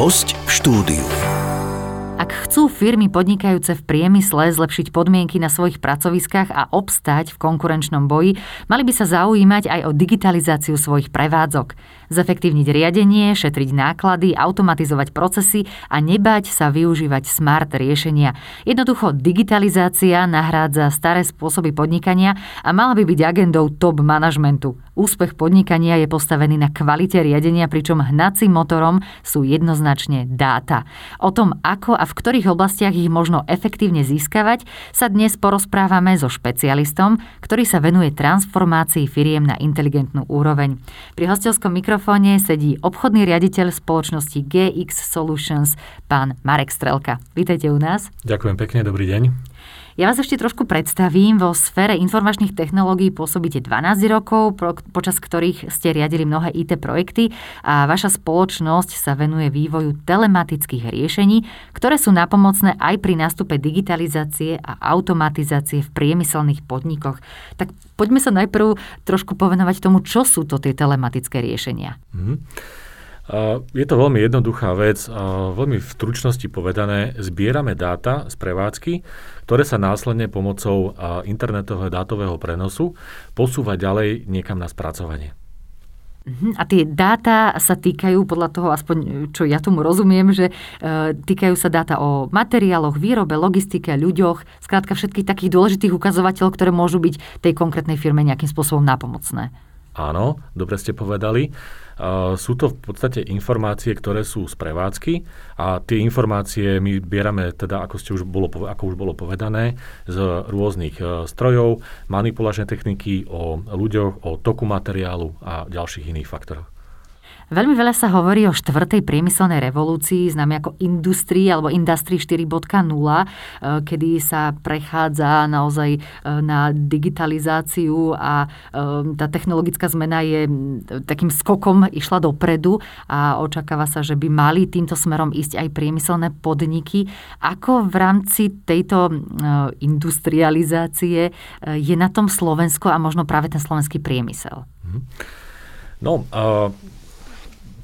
Hosť v štúdiu. Ak chcú firmy podnikajúce v priemysle zlepšiť podmienky na svojich pracoviskách a obstáť v konkurenčnom boji, mali by sa zaujímať aj o digitalizáciu svojich prevádzok. Zefektívniť riadenie, šetriť náklady, automatizovať procesy a nebáť sa využívať smart riešenia. Jednoducho, digitalizácia nahrádza staré spôsoby podnikania a mala by byť agendou top manažmentu. Úspech podnikania je postavený na kvalite riadenia, pričom hnacím motorom sú jednoznačne dáta. O tom, ako a v ktorých oblastiach ich možno efektívne získavať, sa dnes porozprávame so špecialistom, ktorý sa venuje transformácii firiem na inteligentnú úroveň. Pri hostovskom mikrofóne sedí obchodný riaditeľ spoločnosti GX Solutions, pán Marek Strelka. Vítajte u nás. Ďakujem pekne, dobrý deň. Ja vás ešte trošku predstavím. Vo sfére informačných technológií pôsobíte 12 rokov, počas ktorých ste riadili mnohé IT projekty a vaša spoločnosť sa venuje vývoju telematických riešení, ktoré sú napomocné aj pri nástupe digitalizácie a automatizácie v priemyselných podnikoch. Tak poďme sa najprv trošku povenovať tomu, čo sú to tie telematické riešenia. Je to veľmi jednoduchá vec, veľmi v stručnosti povedané. Zbierame dáta z prevádzky, ktoré sa následne pomocou internetového dátového prenosu posúva ďalej niekam na spracovanie. A tie dáta sa týkajú, podľa toho aspoň, čo ja tomu rozumiem, že týkajú sa dáta o materiáloch, výrobe, logistike, ľuďoch, skrátka všetkých takých dôležitých ukazovateľov, ktoré môžu byť tej konkrétnej firme nejakým spôsobom nápomocné. Áno, dobre ste povedali. Sú to v podstate informácie, ktoré sú z prevádzky a tie informácie my zbierame, teda, ako už bolo povedané, z rôznych strojov, manipulačnej techniky, o ľuďoch, o toku materiálu a ďalších iných faktoroch. Veľmi veľa sa hovorí o štvrtej priemyselnej revolúcii, známe ako Industrie alebo Industrie 4.0, kedy sa prechádza naozaj na digitalizáciu a tá technologická zmena je takým skokom išla dopredu a očakáva sa, že by mali týmto smerom ísť aj priemyselné podniky. Ako v rámci tejto industrializácie je na tom Slovensko a možno práve ten slovenský priemysel?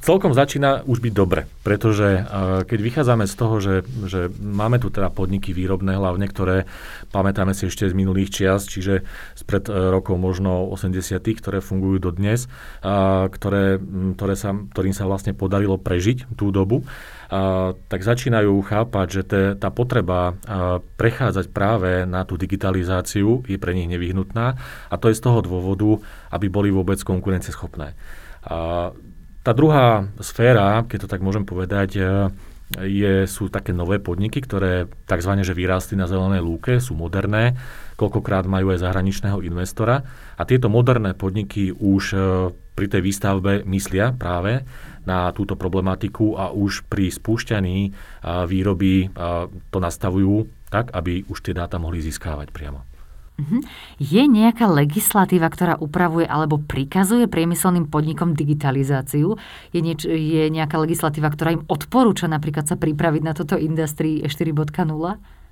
Celkom začína už byť dobre, pretože keď vychádzame z toho, že máme tu teda podniky výrobné, hlavne ktoré pamätáme si ešte z minulých čias, čiže spred rokov možno 80, ktoré fungujú do dnes, ktorým sa vlastne podarilo prežiť tú dobu, tak začínajú chápať, že tá potreba prechádzať práve na tú digitalizáciu je pre nich nevyhnutná a to je z toho dôvodu, aby boli vôbec konkurencieschopné. Tá druhá sféra, keď to tak môžem povedať, sú také nové podniky, ktoré takzvané, že vyrástli na zelenej lúke, sú moderné, koľkokrát majú aj zahraničného investora a tieto moderné podniky už pri tej výstavbe myslia práve na túto problematiku a už pri spúšťaní výroby to nastavujú tak, aby už tie dáta mohli získávať priamo. Je nejaká legislatíva, ktorá upravuje alebo prikazuje priemyselným podnikom digitalizáciu? Je nejaká legislatíva, ktorá im odporúča napríklad sa pripraviť na toto Industrie 4.0?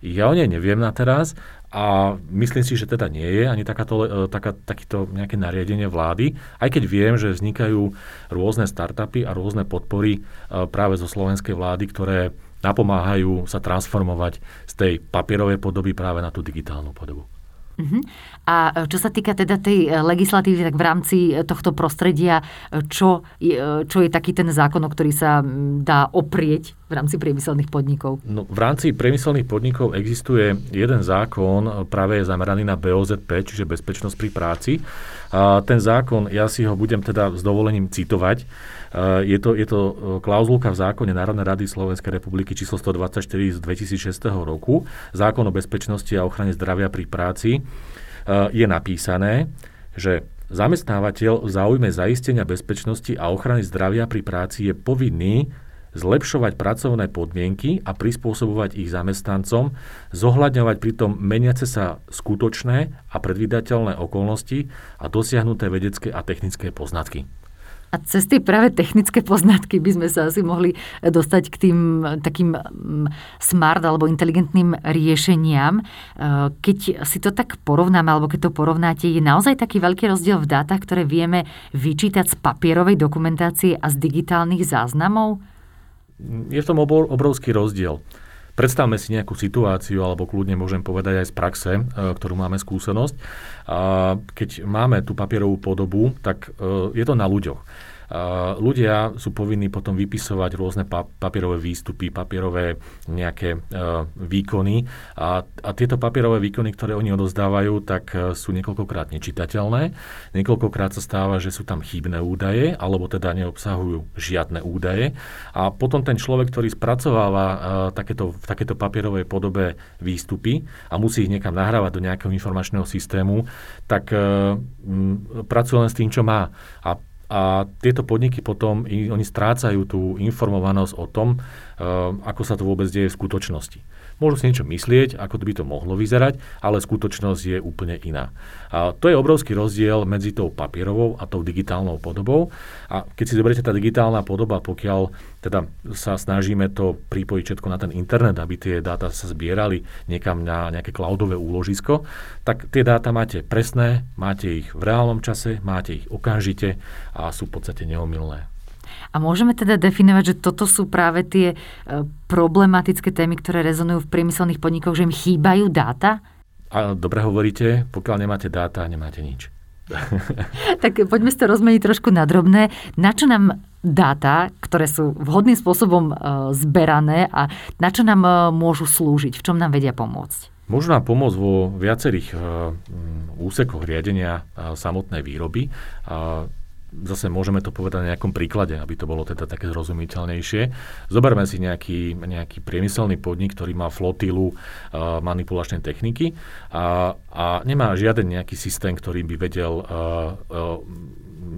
Ja o nej neviem na teraz a myslím si, že teda nie je ani takýto nejaké nariadenie vlády, aj keď viem, že vznikajú rôzne startupy a rôzne podpory práve zo slovenskej vlády, ktoré napomáhajú sa transformovať z tej papierovej podoby práve na tú digitálnu podobu. A čo sa týka teda tej legislatívy, tak v rámci tohto prostredia, čo je taký ten zákon, o ktorý sa dá oprieť v rámci priemyselných podnikov? No, v rámci priemyselných podnikov existuje jeden zákon, práve je zameraný na BOZP, čiže bezpečnosť pri práci. A ten zákon, ja si ho budem teda s dovolením citovať. Je to klauzulka v zákone Národnej rady Slovenskej republiky číslo 124 z 2006 roku, zákon o bezpečnosti a ochrane zdravia pri práci, je napísané, že zamestnávateľ v záujme zaistenia bezpečnosti a ochrany zdravia pri práci je povinný zlepšovať pracovné podmienky a prispôsobovať ich zamestnancom, zohľadňovať pritom meniace sa skutočné a predvídateľné okolnosti a dosiahnuté vedecké a technické poznatky. A cez tie práve technické poznatky by sme sa asi mohli dostať k tým takým smart alebo inteligentným riešeniam. Keď si to tak porovnáme, alebo keď to porovnáte, je naozaj taký veľký rozdiel v dátach, ktoré vieme vyčítať z papierovej dokumentácie a z digitálnych záznamov? je v tom obrovský rozdiel. Predstavme si nejakú situáciu, alebo kľudne môžem povedať aj z praxe, ktorú máme skúsenosť. Keď máme tú papierovú podobu, tak je to na ľuďoch. Ľudia sú povinní potom vypisovať rôzne papierové výstupy, papierové nejaké výkony a tieto papierové výkony, ktoré oni odozdávajú, tak sú niekoľkokrát nečitateľné. Niekoľkokrát sa stáva, že sú tam chybné údaje, alebo teda neobsahujú žiadne údaje a potom ten človek, ktorý spracováva v takéto papierovej podobe výstupy a musí ich niekam nahrávať do nejakého informačného systému, tak pracuje len s tým, čo má. A tieto podniky potom, oni strácajú tú informovanosť o tom, ako sa to vôbec deje v skutočnosti. Môžu si niečo myslieť, ako by to mohlo vyzerať, ale skutočnosť je úplne iná. A to je obrovský rozdiel medzi tou papierovou a tou digitálnou podobou. A keď si zoberiete tá digitálna podoba, pokiaľ teda sa snažíme to pripojiť všetko na ten internet, aby tie dáta sa zbierali niekam na nejaké cloudové úložisko, tak tie dáta máte presné, máte ich v reálnom čase, máte ich okamžite a sú v podstate neomylné. A môžeme teda definovať, že toto sú práve tie problematické témy, ktoré rezonujú v priemyselných podnikoch, že im chýbajú dáta? A dobre hovoríte, pokiaľ nemáte dáta, nemáte nič. Tak poďme si to rozmeniť trošku na drobné. Na čo nám dáta, ktoré sú vhodným spôsobom zberané a na čo nám môžu slúžiť? V čom nám vedia pomôcť? Môžu nám pomôcť vo viacerých úsekoch riadenia samotnej výroby. Zase môžeme to povedať na nejakom príklade, aby to bolo teda také zrozumiteľnejšie. Zoberme si nejaký priemyselný podnik, ktorý má flotilu manipulačnej techniky a nemá žiaden nejaký systém, ktorý by vedel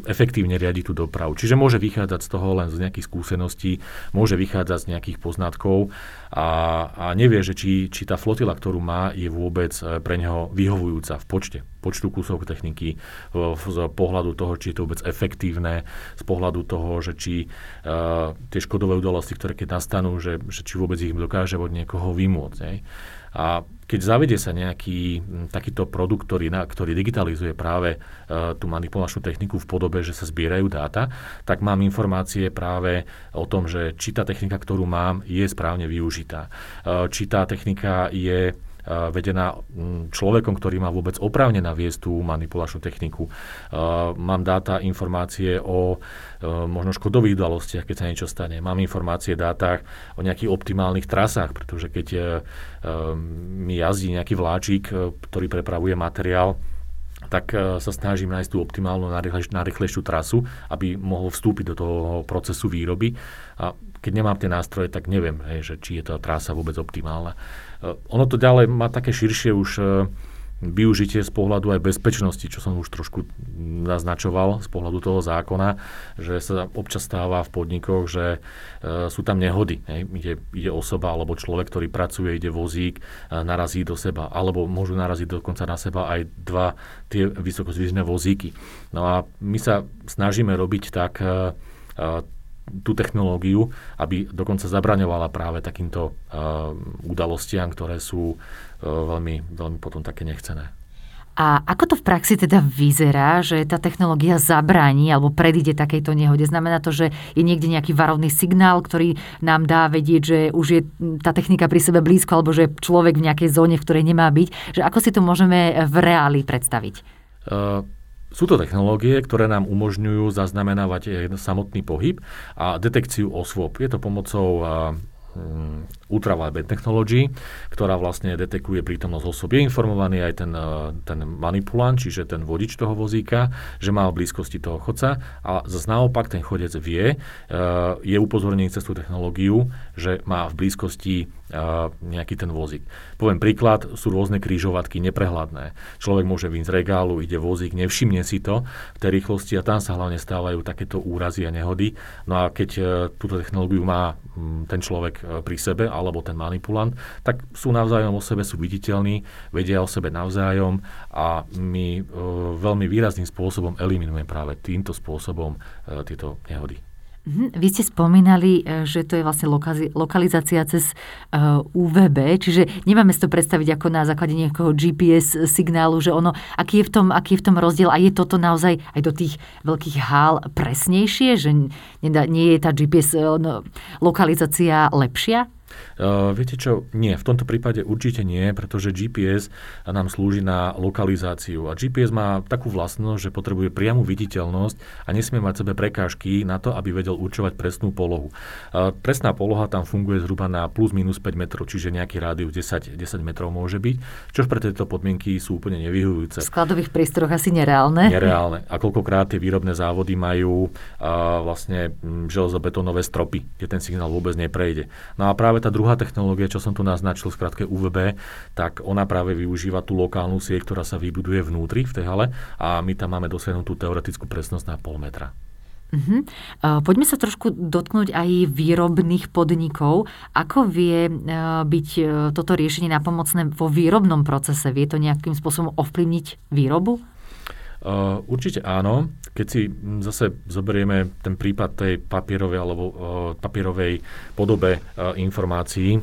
efektívne riadiť tú dopravu. Čiže môže vychádzať z toho len z nejakých skúseností, môže vychádzať z nejakých poznatkov a nevie, že či tá flotila, ktorú má, je vôbec pre neho vyhovujúca v počtu kusov techniky, z pohľadu toho, či je to vôbec efektívne, z pohľadu toho, že či tie škodové udalosti, ktoré keď nastanú, že či vôbec ich dokáže od niekoho vymôcť. Ne? A keď zavedie sa nejaký takýto produkt, ktorý digitalizuje práve tú manipulačnú techniku v podobe, že sa zbierajú dáta, tak mám informácie práve o tom, že či tá technika, ktorú mám, je správne využitá. Či tá technika je vedená človekom, ktorý má vôbec oprávne naviesť tú manipulačnú techniku. Mám dáta, informácie o možno škodových udalostiach, keď sa niečo stane. Mám informácie, dáta o nejakých optimálnych trasách, pretože keď mi jazdí nejaký vláčik, ktorý prepravuje materiál, tak sa snažím nájsť tú optimálnu najrýchlejšiu trasu, aby mohol vstúpiť do toho procesu výroby. A keď nemám tie nástroje, tak neviem, že či je tá trasa vôbec optimálna. Ono to ďalej má také širšie už využitie z pohľadu aj bezpečnosti, čo som už trošku naznačoval z pohľadu toho zákona, že sa občas stáva v podnikoch, že sú tam nehody. Ide osoba alebo človek, ktorý pracuje, ide vozík, narazí do seba, alebo môžu naraziť dokonca na seba aj dva tie vysokozdvižné vozíky. No a my sa snažíme robiť tak tú technológiu, aby dokonca zabraňovala práve takýmto udalostiam, ktoré sú veľmi, veľmi potom také nechcené. A ako to v praxi teda vyzerá, že tá technológia zabráni alebo predíde takejto nehode? Znamená to, že je niekde nejaký varovný signál, ktorý nám dá vedieť, že už je tá technika pri sebe blízko alebo že človek v nejakej zóne, v ktorej nemá byť? Že ako si to môžeme v reáli predstaviť? Sú to technológie, ktoré nám umožňujú zaznamenávať samotný pohyb a detekciu osôb. Je to pomocou ultra-wide technology, ktorá vlastne detekuje prítomnosť osôb. Je informovaný aj ten manipulant, čiže ten vodič toho vozíka, že má v blízkosti toho chodca a zase naopak ten chodec vie, je upozornený cez tú technológiu, že má v blízkosti nejaký ten vozík. Poviem príklad, sú rôzne krížovatky neprehľadné. Človek môže vyjsť z regálu, ide vozík, nevšimne si to v tej rýchlosti a tam sa hlavne stávajú takéto úrazy a nehody. No a keď túto technológiu má ten človek pri sebe alebo ten manipulant, tak sú navzájom o sebe, sú viditeľní, vedia o sebe navzájom a my veľmi výrazným spôsobom eliminujeme práve týmto spôsobom tieto nehody. Vy ste spomínali, že to je vlastne lokalizácia cez UWB, čiže nemáme si to predstaviť ako na základe nejakého GPS signálu, že ono, aký je v tom rozdiel a je toto naozaj aj do tých veľkých hál presnejšie, že nie je tá GPS lokalizácia lepšia? Viete čo? Nie, v tomto prípade určite nie, pretože GPS nám slúži na lokalizáciu. A GPS má takú vlastnosť, že potrebuje priamu viditeľnosť a nesmie mať v sebe prekážky na to, aby vedel určovať presnú polohu. Presná poloha tam funguje zhruba na plus minus 5 metrov, čiže nejaký rádius 10 metrov môže byť, čož pre tieto podmienky sú úplne nevyhovujúce. V skladových prístroch asi nereálne. Nereálne. A koľkokrát tie výrobné závody majú vlastne železobetónové stropy, kde ten signál vôbec neprejde. No a práve tá druhá technológia, čo som tu naznačil, skratke UWB, tak ona práve využíva tú lokálnu sieť, ktorá sa vybuduje vnútri v tej hale a my tam máme dosiahnutú teoretickú presnosť na 0,5 metra. Uh-huh. Poďme sa trošku dotknúť aj výrobných podnikov. Ako vie byť toto riešenie napomocné vo výrobnom procese? Vie to nejakým spôsobom ovplyvniť výrobu? Určite áno. Keď si zase zoberieme ten prípad tej papierovej alebo papierovej podobe informácií,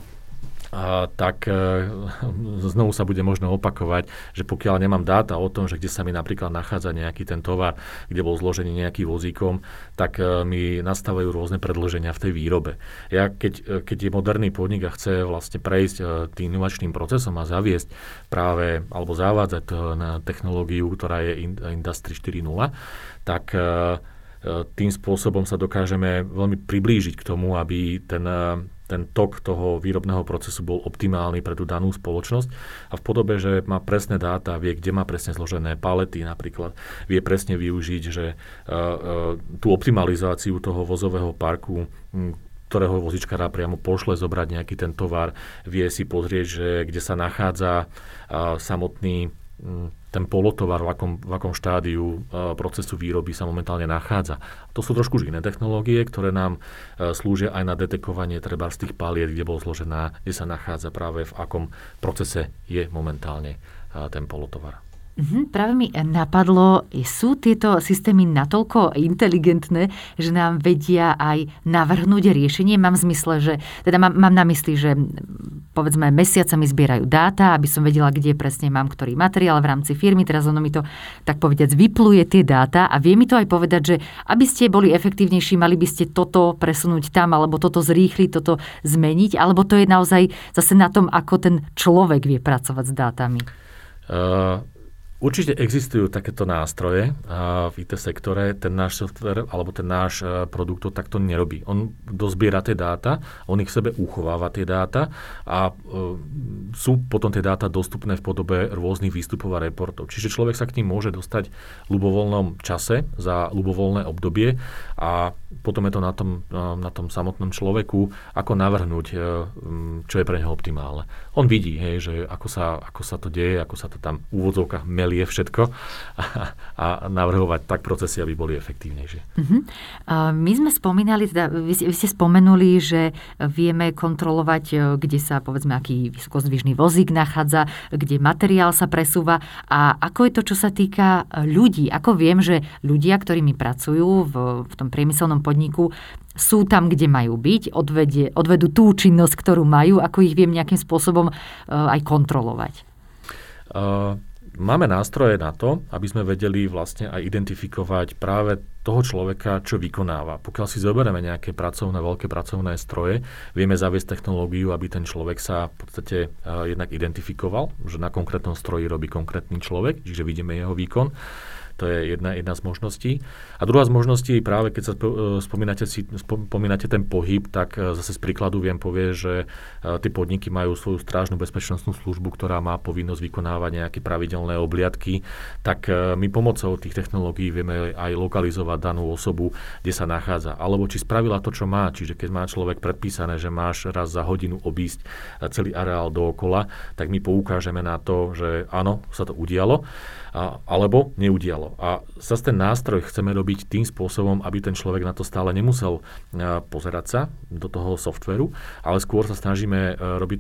tak znovu sa bude možno opakovať, že pokiaľ nemám dáta o tom, že kde sa mi napríklad nachádza nejaký ten tovar, kde bol zložený nejaký vozíkom, tak mi nastávajú rôzne predĺženia v tej výrobe. Ja keď je moderný podnik a chce vlastne prejsť tým inovačným procesom a zaviesť práve, alebo zavádzať na technológiu, ktorá je Industrie 4.0, tak tým spôsobom sa dokážeme veľmi priblížiť k tomu, aby ten tok toho výrobného procesu bol optimálny pre tú danú spoločnosť a v podobe, že má presné dáta, vie, kde má presne zložené palety napríklad, vie presne využiť, že tú optimalizáciu toho vozového parku, ktorého vozičkara priamo pošle zobrať nejaký ten tovar, vie si pozrieť, že kde sa nachádza samotný ten polotovar, v akom štádiu procesu výroby sa momentálne nachádza. To sú trošku už iné technológie, ktoré nám slúžia aj na detekovanie trebárs z tých paliet, kde bol zložená, kde sa nachádza práve v akom procese je momentálne ten polotovar. Práve mi napadlo, sú tieto systémy natoľko inteligentné, že nám vedia aj navrhnúť riešenie. Mám v zmysle, že teda mám na mysli, že povedzme mesiacami zbierajú dáta, aby som vedela, kde presne mám ktorý materiál v rámci firmy. Teraz ono mi to, tak povediac, vypluje tie dáta a vie mi to aj povedať, že aby ste boli efektívnejší, mali by ste toto presunúť tam, alebo toto zrýchliť, toto zmeniť, alebo to je naozaj zase na tom, ako ten človek vie pracovať s dátami. Určite existujú takéto nástroje v IT sektore. Ten náš software alebo ten náš produkt to takto nerobí. On dozbiera tie dáta, on ich sebe uchováva tie dáta a sú potom tie dáta dostupné v podobe rôznych výstupov a reportov. Čiže človek sa k nim môže dostať v ľubovoľnom čase za ľubovoľné obdobie a potom je to na tom samotnom človeku, ako navrhnúť, čo je pre neho optimálne. On vidí, hej, že ako sa to deje, ako sa to tam v úvodzovkách melí je všetko a navrhovať tak procesy, aby boli efektívnejšie. My sme spomínali, teda vy ste spomenuli, že vieme kontrolovať, kde sa, povedzme, aký vysokozdvižný vozík nachádza, kde materiál sa presúva a ako je to, čo sa týka ľudí. Ako viem, že ľudia, ktorí mi pracujú v tom priemyselnom podniku, sú tam, kde majú byť, odvedú tú činnosť, ktorú majú, ako ich viem nejakým spôsobom aj kontrolovať. Máme nástroje na to, aby sme vedeli vlastne aj identifikovať práve toho človeka, čo vykonáva. Pokiaľ si zoberieme nejaké veľké pracovné stroje, vieme zaviesť technológiu, aby ten človek sa v podstate jednak identifikoval, že na konkrétnom stroji robí konkrétny človek, čiže vidíme jeho výkon. To je jedna z možností. A druhá z možností, práve keď sa spomínate ten pohyb, tak zase z príkladu viem povie, že tie podniky majú svoju strážnu bezpečnostnú službu, ktorá má povinnosť vykonávať nejaké pravidelné obliadky. Tak my pomocou tých technológií vieme aj lokalizovať danú osobu, kde sa nachádza. Alebo či spravila to, čo má. Čiže keď má človek predpísané, že máš raz za hodinu obísť celý areál dookola, tak my poukážeme na to, že áno, sa to udialo, alebo neudialo. A zase ten nástroj chceme robiť tým spôsobom, aby ten človek na to stále nemusel pozerať sa do toho softveru, ale skôr sa snažíme robiť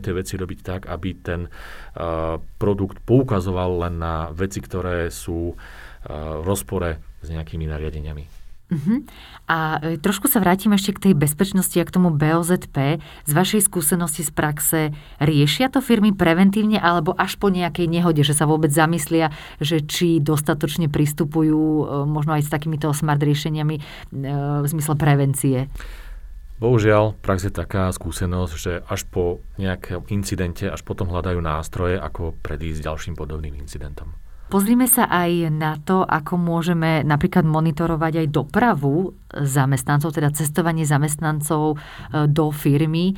tie veci robiť tak, aby ten produkt poukazoval len na veci, ktoré sú v rozpore s nejakými nariadeniami. A trošku sa vrátim ešte k tej bezpečnosti a k tomu BOZP. Z vašej skúsenosti z praxe riešia to firmy preventívne alebo až po nejakej nehode, že sa vôbec zamyslia, že či dostatočne pristupujú možno aj s takýmito smart riešeniami v zmysle prevencie? Bohužiaľ, prax je taká skúsenosť, že až po nejakom incidente, až potom hľadajú nástroje, ako predísť ďalším podobným incidentom. Pozrime sa aj na to, ako môžeme napríklad monitorovať aj dopravu zamestnancov, teda cestovanie zamestnancov do firmy.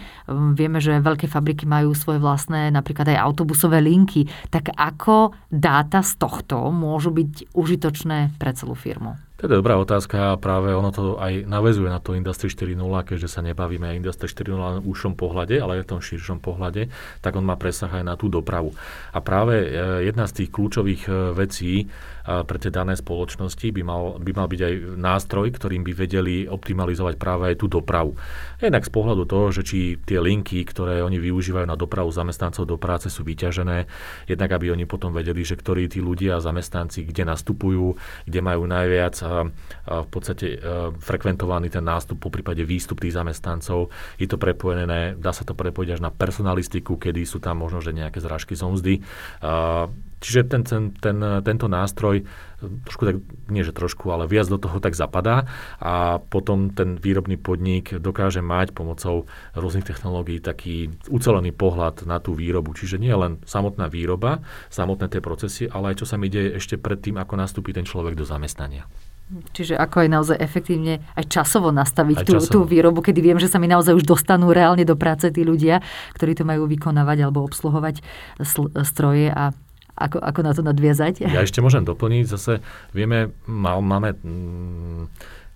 Vieme, že veľké fabriky majú svoje vlastné napríklad aj autobusové linky. Tak ako dáta z tohto môžu byť užitočné pre celú firmu? To je dobrá otázka a práve ono to aj naväzuje na to Industrie 4.0, keďže sa nebavíme aj Industrie 4.0 v úšom pohľade, ale aj v tom širšom pohľade, tak on má presah aj na tú dopravu. A práve jedna z tých kľúčových vecí pre tie dané spoločnosti by mal byť aj nástroj, ktorým by vedeli optimalizovať práve aj tú dopravu. Jednak z pohľadu toho, že či tie linky, ktoré oni využívajú na dopravu zamestnancov do práce, sú vyťažené, jednak aby oni potom vedeli, že ktorí tí ľudia, zamestnanci, kde nastupujú, kde majú najviac v podstate frekventovaný ten nástup, po prípade výstup tých zamestnancov. Je to prepojené, dá sa to prepojiť až na personalistiku, kedy sú tam možno že nejaké zrážky zo mzdy. Čiže tento nástroj trošku tak, nie že trošku, ale viac do toho tak zapadá a potom ten výrobný podnik dokáže mať pomocou rôznych technológií taký ucelený pohľad na tú výrobu. Čiže nie len samotná výroba, samotné tie procesy, ale aj čo sa mi deje ešte predtým, ako nastúpi ten človek do zamestnania. Čiže ako aj naozaj efektívne, aj časovo nastaviť tú výrobu, kedy viem, že sa mi naozaj už dostanú reálne do práce tí ľudia, ktorí to majú vykonávať alebo obsluhovať stroje a ako na to nadviazať. Ja ešte môžem doplniť, zase vieme, máme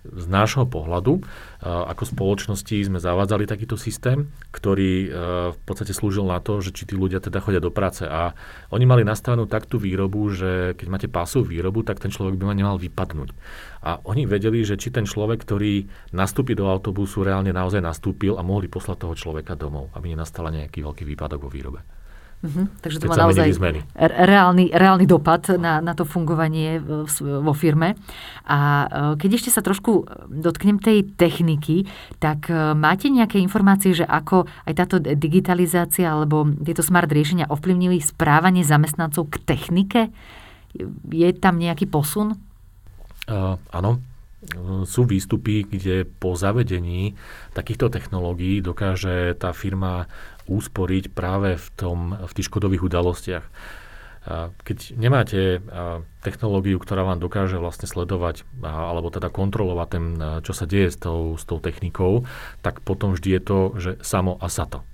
z nášho pohľadu, ako spoločnosti sme zavádzali takýto systém, ktorý v podstate slúžil na to, že či tí ľudia teda chodia do práce. A oni mali nastavenú tak tú výrobu, že keď máte pásovú výrobu, tak ten človek by nemal vypadnúť. A oni vedeli, že či ten človek, ktorý nastúpi do autobusu, reálne naozaj nastúpil a mohli poslať toho človeka domov, aby nenastala nejaký veľký výpadok vo výrobe. Takže to má naozaj reálny dopad na to fungovanie vo firme. A keď ešte sa trošku dotknem tej techniky, tak máte nejaké informácie, že ako aj táto digitalizácia alebo tieto smart riešenia ovplyvnili správanie zamestnancov k technike? Je tam nejaký posun? Áno. Sú výstupy, kde po zavedení takýchto technológií dokáže tá firma úsporiť práve v tých škodových udalostiach. Keď nemáte technológiu, ktorá vám dokáže vlastne sledovať alebo teda kontrolovať ten, čo sa deje s tou technikou, tak potom vždy je to, že samo a sato.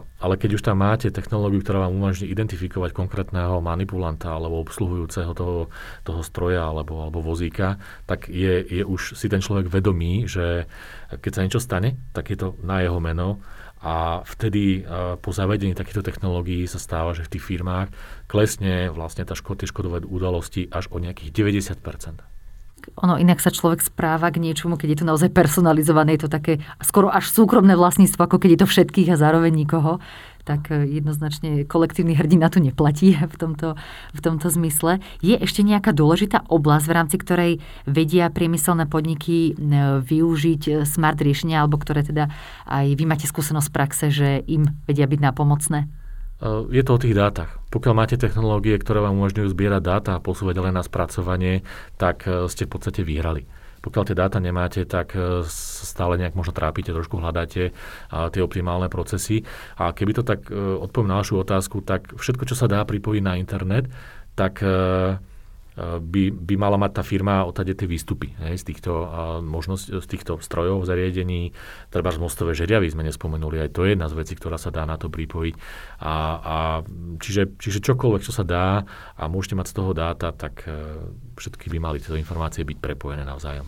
Ale keď už tam máte technológiu, ktorá vám umožní identifikovať konkrétneho manipulanta alebo obsluhujúceho toho stroja alebo vozíka, tak je už si ten človek vedomý, že keď sa niečo stane, tak je to na jeho meno. A vtedy po zavedení takýchto technológií sa stáva, že v tých firmách klesne vlastne tie škodové udalosti až o nejakých 90%. Ono inak sa človek správa k niečomu, keď je to naozaj personalizované, je to také skoro až súkromné vlastníctvo, ako keď je to všetkých a zároveň nikoho, tak jednoznačne kolektívny hrdina tu neplatí v tomto zmysle. Je ešte nejaká dôležitá oblasť, v rámci ktorej vedia priemyselné podniky využiť smart riešenia, alebo ktoré teda aj vy máte skúsenosť z praxe, že im vedia byť nápomocné? Je to o tých dátach. Pokiaľ máte technológie, ktoré vám umožňujú zbierať dáta a posúvať len na spracovanie, tak ste v podstate vyhrali. Pokiaľ tie dáta nemáte, tak stále nejak možno trápite, trošku hľadáte tie optimálne procesy. A keby to tak odpoviem na vašu otázku, tak všetko, čo sa dá pripojiť na internet, tak by mala mať tá firma odtade tie výstupy z týchto strojov, zariadení. Treba z mostové žeriavy sme nespomenuli, aj to je jedna z vecí, ktorá sa dá na to pripojiť. Čiže čokoľvek, čo sa dá a môžete mať z toho dáta, tak všetky by mali tieto informácie byť prepojené navzájom.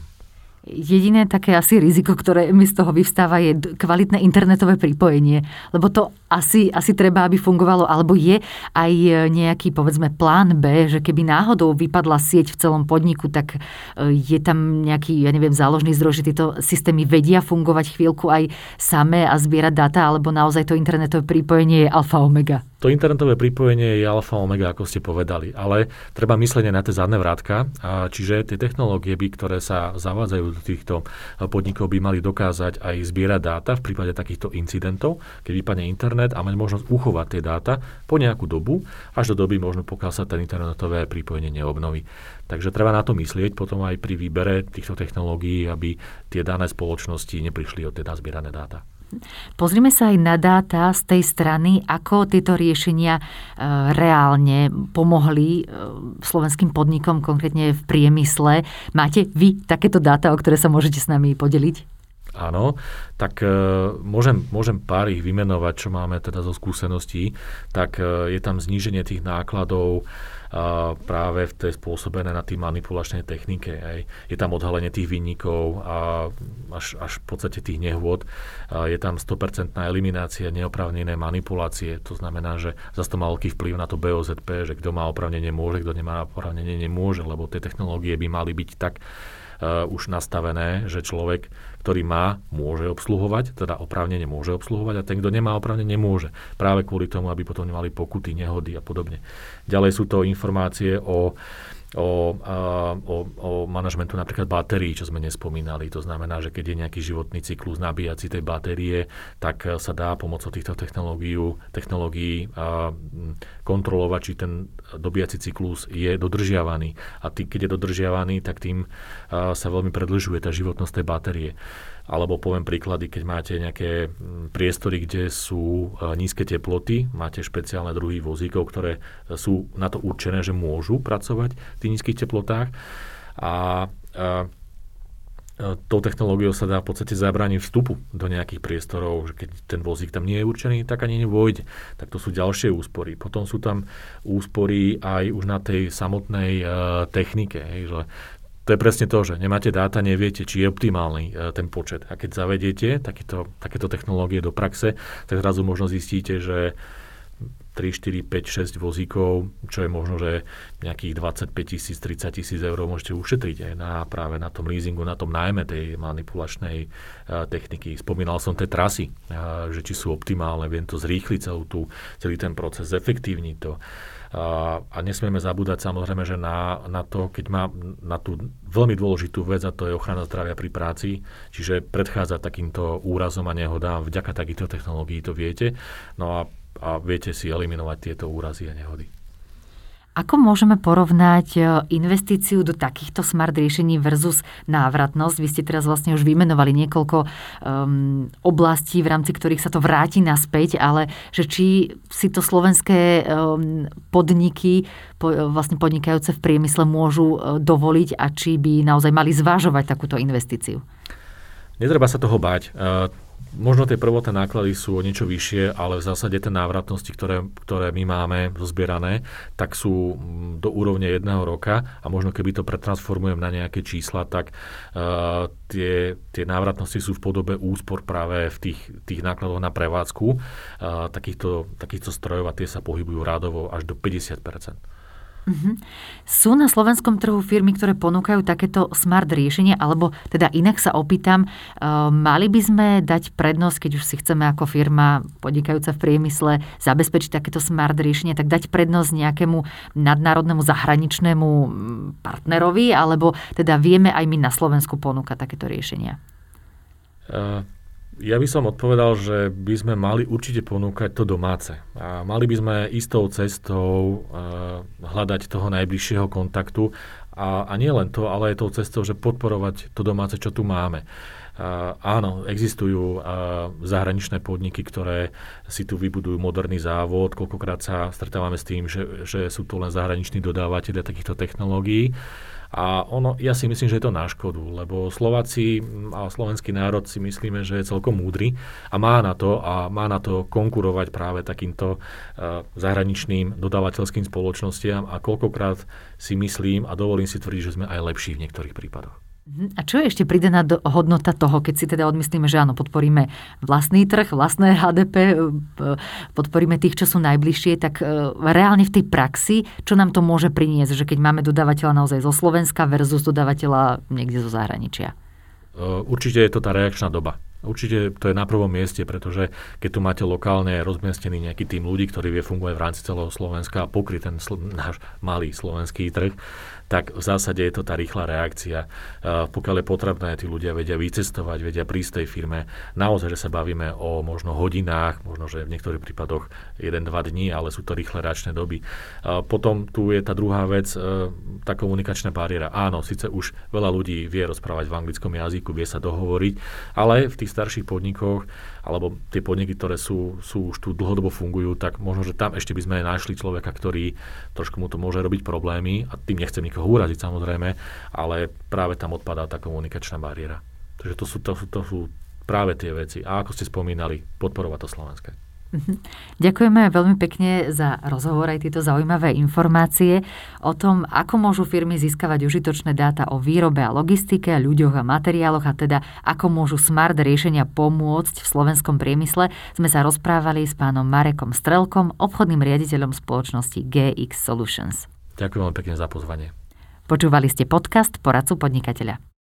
Jediné také asi riziko, ktoré mi z toho vyvstáva, je kvalitné internetové pripojenie. Lebo to asi treba, aby fungovalo, alebo je aj nejaký, povedzme, plán B, že keby náhodou vypadla sieť v celom podniku, tak je tam nejaký, ja neviem, záložný zdroj, že tieto systémy vedia fungovať chvíľku aj samé a zbierať dáta, alebo naozaj to internetové pripojenie je alfa omega. To internetové pripojenie je alfa omega, ako ste povedali, ale treba myslenie na tie zadné vrátka, čiže tie technológie, ktoré sa zavádzajú do týchto podnikov, by mali dokázať aj zbierať dáta v prípade takýchto incidentov, keď vypadne internet, a mať možnosť uchovať tie dáta po nejakú dobu, až do doby možno, pokiaľ sa ten internetové pripojenie neobnoví. Takže treba na to myslieť potom aj pri výbere týchto technológií, aby tie dané spoločnosti neprišli od teda zbierané dáta. Pozrime sa aj na dáta z tej strany, ako tieto riešenia reálne pomohli slovenským podnikom, konkrétne v priemysle. Máte vy takéto dáta, o ktoré sa môžete s nami podeliť? Áno, tak môžem pár ich vymenovať, čo máme teda zo skúseností. Tak je tam zníženie tých nákladov práve v tej spôsobené na tej manipulačnej technike. Je tam odhalenie tých vinníkov a až v podstate tých nehôd. Je tam 100% eliminácia neoprávnenej manipulácie. To znamená, že zase to má veľký vplyv na to BOZP, že kto má oprávnenie môže, kto nemá oprávnenie nemôže, lebo tie technológie by mali byť tak už nastavené, že človek, ktorý má, môže obsluhovať, teda oprávnenie môže obsluhovať, a ten, kto nemá oprávnenie, nemôže. Práve kvôli tomu, aby potom nemali pokuty, nehody a podobne. Ďalej sú to informácie o manažmentu napríklad batérií, čo sme nespomínali. To znamená, že keď je nejaký životný cyklus nabíjací tej batérie, tak sa dá pomocou týchto technológií kontrolovať, či ten dobíjací cyklus je dodržiavaný. A keď je dodržiavaný, tak tým sa veľmi predlžuje tá životnosť tej batérie. Alebo poviem príklady, keď máte nejaké priestory, kde sú nízke teploty, máte špeciálne druhy vozíkov, ktoré sú na to určené, že môžu pracovať v tých nízkych teplotách. A tou technológiou sa dá v podstate zabrániť vstupu do nejakých priestorov, že keď ten vozík tam nie je určený, tak ani nevôjde. Tak to sú ďalšie úspory. Potom sú tam úspory aj už na tej samotnej technike, že to je presne to, že nemáte dáta, neviete, či je optimálny ten počet. A keď zavediete takéto technológie do praxe, tak zrazu možno zistíte, že 3, 4, 5, 6 vozíkov, čo je možno, že nejakých 25 000, 30 000 eur môžete ušetriť aj práve na tom leasingu, na tom nájme tej manipulačnej techniky. Spomínal som tie trasy, že či sú optimálne, viem to zrýchliť celý ten proces, zefektívniť to. A nesmieme zabúdať samozrejme, že na to, keď má na tú veľmi dôležitú vec, a to je ochrana zdravia pri práci, čiže predchádzať takýmto úrazom a nehodám, vďaka takýchto technológií to viete, no a viete si eliminovať tieto úrazy a nehody. Ako môžeme porovnať investíciu do takýchto smart riešení versus návratnosť? Vy ste teraz vlastne už vymenovali niekoľko oblastí, v rámci ktorých sa to vráti naspäť, ale že či si to slovenské podniky, vlastne podnikajúce v priemysle, môžu dovoliť a či by naozaj mali zvážovať takúto investíciu? Netreba sa toho báť. Možno tie prvotné náklady sú o niečo vyššie, ale v zásade tie návratnosti, ktoré my máme zozbierané, tak sú do úrovne 1 roka, a možno keby to pretransformujem na nejaké čísla, tak tie návratnosti sú v podobe úspor práve v tých nákladoch na prevádzku takýchto strojov, a tie sa pohybujú rádovo až do 50%. Sú na slovenskom trhu firmy, ktoré ponúkajú takéto smart riešenie, alebo teda inak sa opýtam, mali by sme dať prednosť, keď už si chceme ako firma podnikajúca v priemysle zabezpečiť takéto smart riešenie, tak dať prednosť nejakému nadnárodnému zahraničnému partnerovi, alebo teda vieme aj my na Slovensku ponúkať takéto riešenia? Ja by som odpovedal, že by sme mali určite ponúkať to domáce. A mali by sme istou cestou hľadať toho najbližšieho kontaktu. A nie len to, ale aj tou cestou, že podporovať to domáce, čo tu máme. Áno, existujú zahraničné podniky, ktoré si tu vybudujú moderný závod. Koľkokrát sa stretávame s tým, že sú tu len zahraniční dodávateľe takýchto technológií. A ja si myslím, že je to na škodu, lebo Slováci a slovenský národ si myslíme, že je celkom múdry a má na to konkurovať práve takýmto zahraničným dodávateľským spoločnostiam, a koľkokrát si myslím a dovolím si tvrdiť, že sme aj lepší v niektorých prípadoch. A čo je ešte pridaná hodnota toho, keď si teda odmyslíme, že áno, podporíme vlastný trh, vlastné HDP, podporíme tých, čo sú najbližšie, tak reálne v tej praxi, čo nám to môže priniesť, že keď máme dodávateľa naozaj zo Slovenska versus dodávateľa niekde zo zahraničia? Určite je to tá reakčná doba. Určite to je na prvom mieste, pretože keď tu máte lokálne rozmiestnený nejaký tým ľudí, ktorý vie fungovať v rámci celého Slovenska a pokryť ten náš malý slovenský trh, tak v zásade je to tá rýchla reakcia. Pokiaľ je potrebné, tí ľudia vedia vycestovať, vedia prísť tej firme. Naozaj, že sa bavíme o možno hodinách, možno, že v niektorých prípadoch 1-2 dní, ale sú to rýchle reakčné doby. Potom tu je tá druhá vec, tá komunikačná bariéra. Áno, síce už veľa ľudí vie rozprávať v anglickom jazyku, vie sa dohovoriť, ale v tých starších podnikoch, alebo tie podniky, ktoré sú už tu dlhodobo fungujú, tak možno, že tam ešte by sme našli človeka, ktorý trošku mu to môže robiť problémy a tým nechcem nikoho uraziť samozrejme, ale práve tam odpadá tá komunikačná bariéra. Takže to sú práve tie veci. A ako ste spomínali, podporovať to slovenské. Ďakujeme veľmi pekne za rozhovor aj tieto zaujímavé informácie o tom, ako môžu firmy získavať užitočné dáta o výrobe a logistike, ľuďoch a materiáloch a teda ako môžu smart riešenia pomôcť v slovenskom priemysle. Sme sa rozprávali s pánom Marekom Strelkom, obchodným riaditeľom spoločnosti GX Solutions. Ďakujem veľmi pekne za pozvanie. Počúvali ste podcast Poradcu podnikateľa.